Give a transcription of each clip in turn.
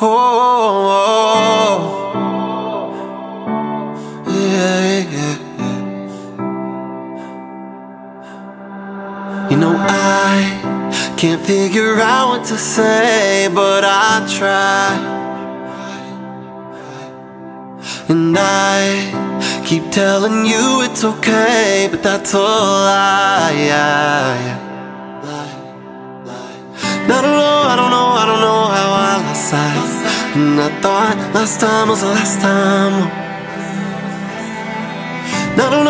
oh, oh. Yeah, yeah, yeah. You know I can't figure out what to say, but I try. And I keep telling you it's okay, but that's a lie. I don't know how I lost sight. And I thought last time was the last time. I don't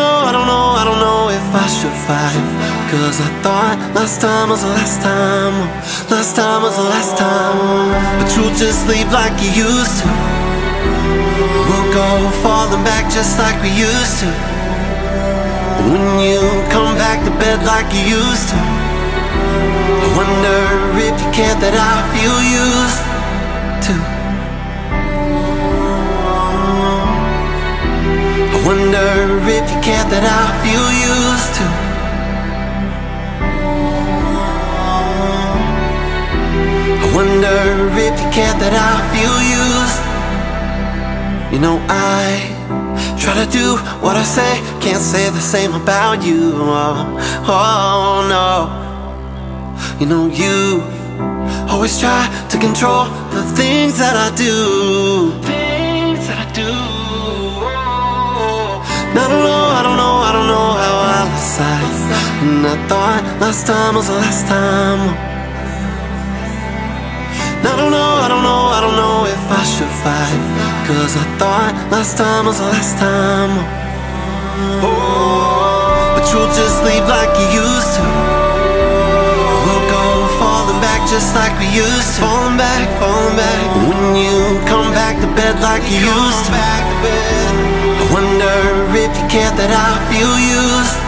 know if I should fight, cause I thought last time was the last time. Last time was the last time. But you'll just leave like you used to. We'll go falling back just like we used to. And when you come back to bed like you used to, I wonder if you care that I feel used to. I wonder if you care that I feel used to. I wonder if you care that I feel used. You know I try to do what I say, can't say the same about you. Oh no. You know you always try to control the things that I do. I don't know how I lost sight. And I thought last time was the last time. I don't know if I should fight, cause I thought last time was the last time. Oh, but you'll just leave like you used to. Just like we used to. Falling back. When you come back to bed like you used to. I wonder if you care that I feel used.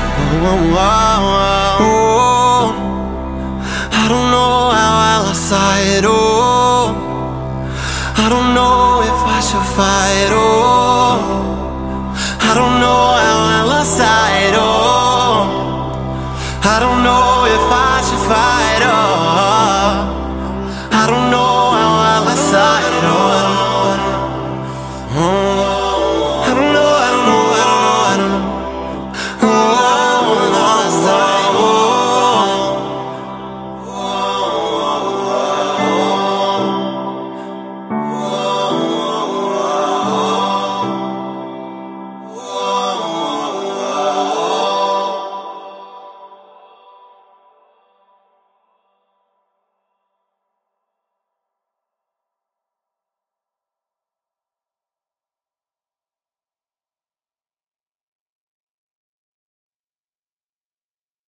Oh. I don't know how I lost sight. Oh, I don't know if I should fight. Oh, I don't know how I lost sight. Oh, I don't know.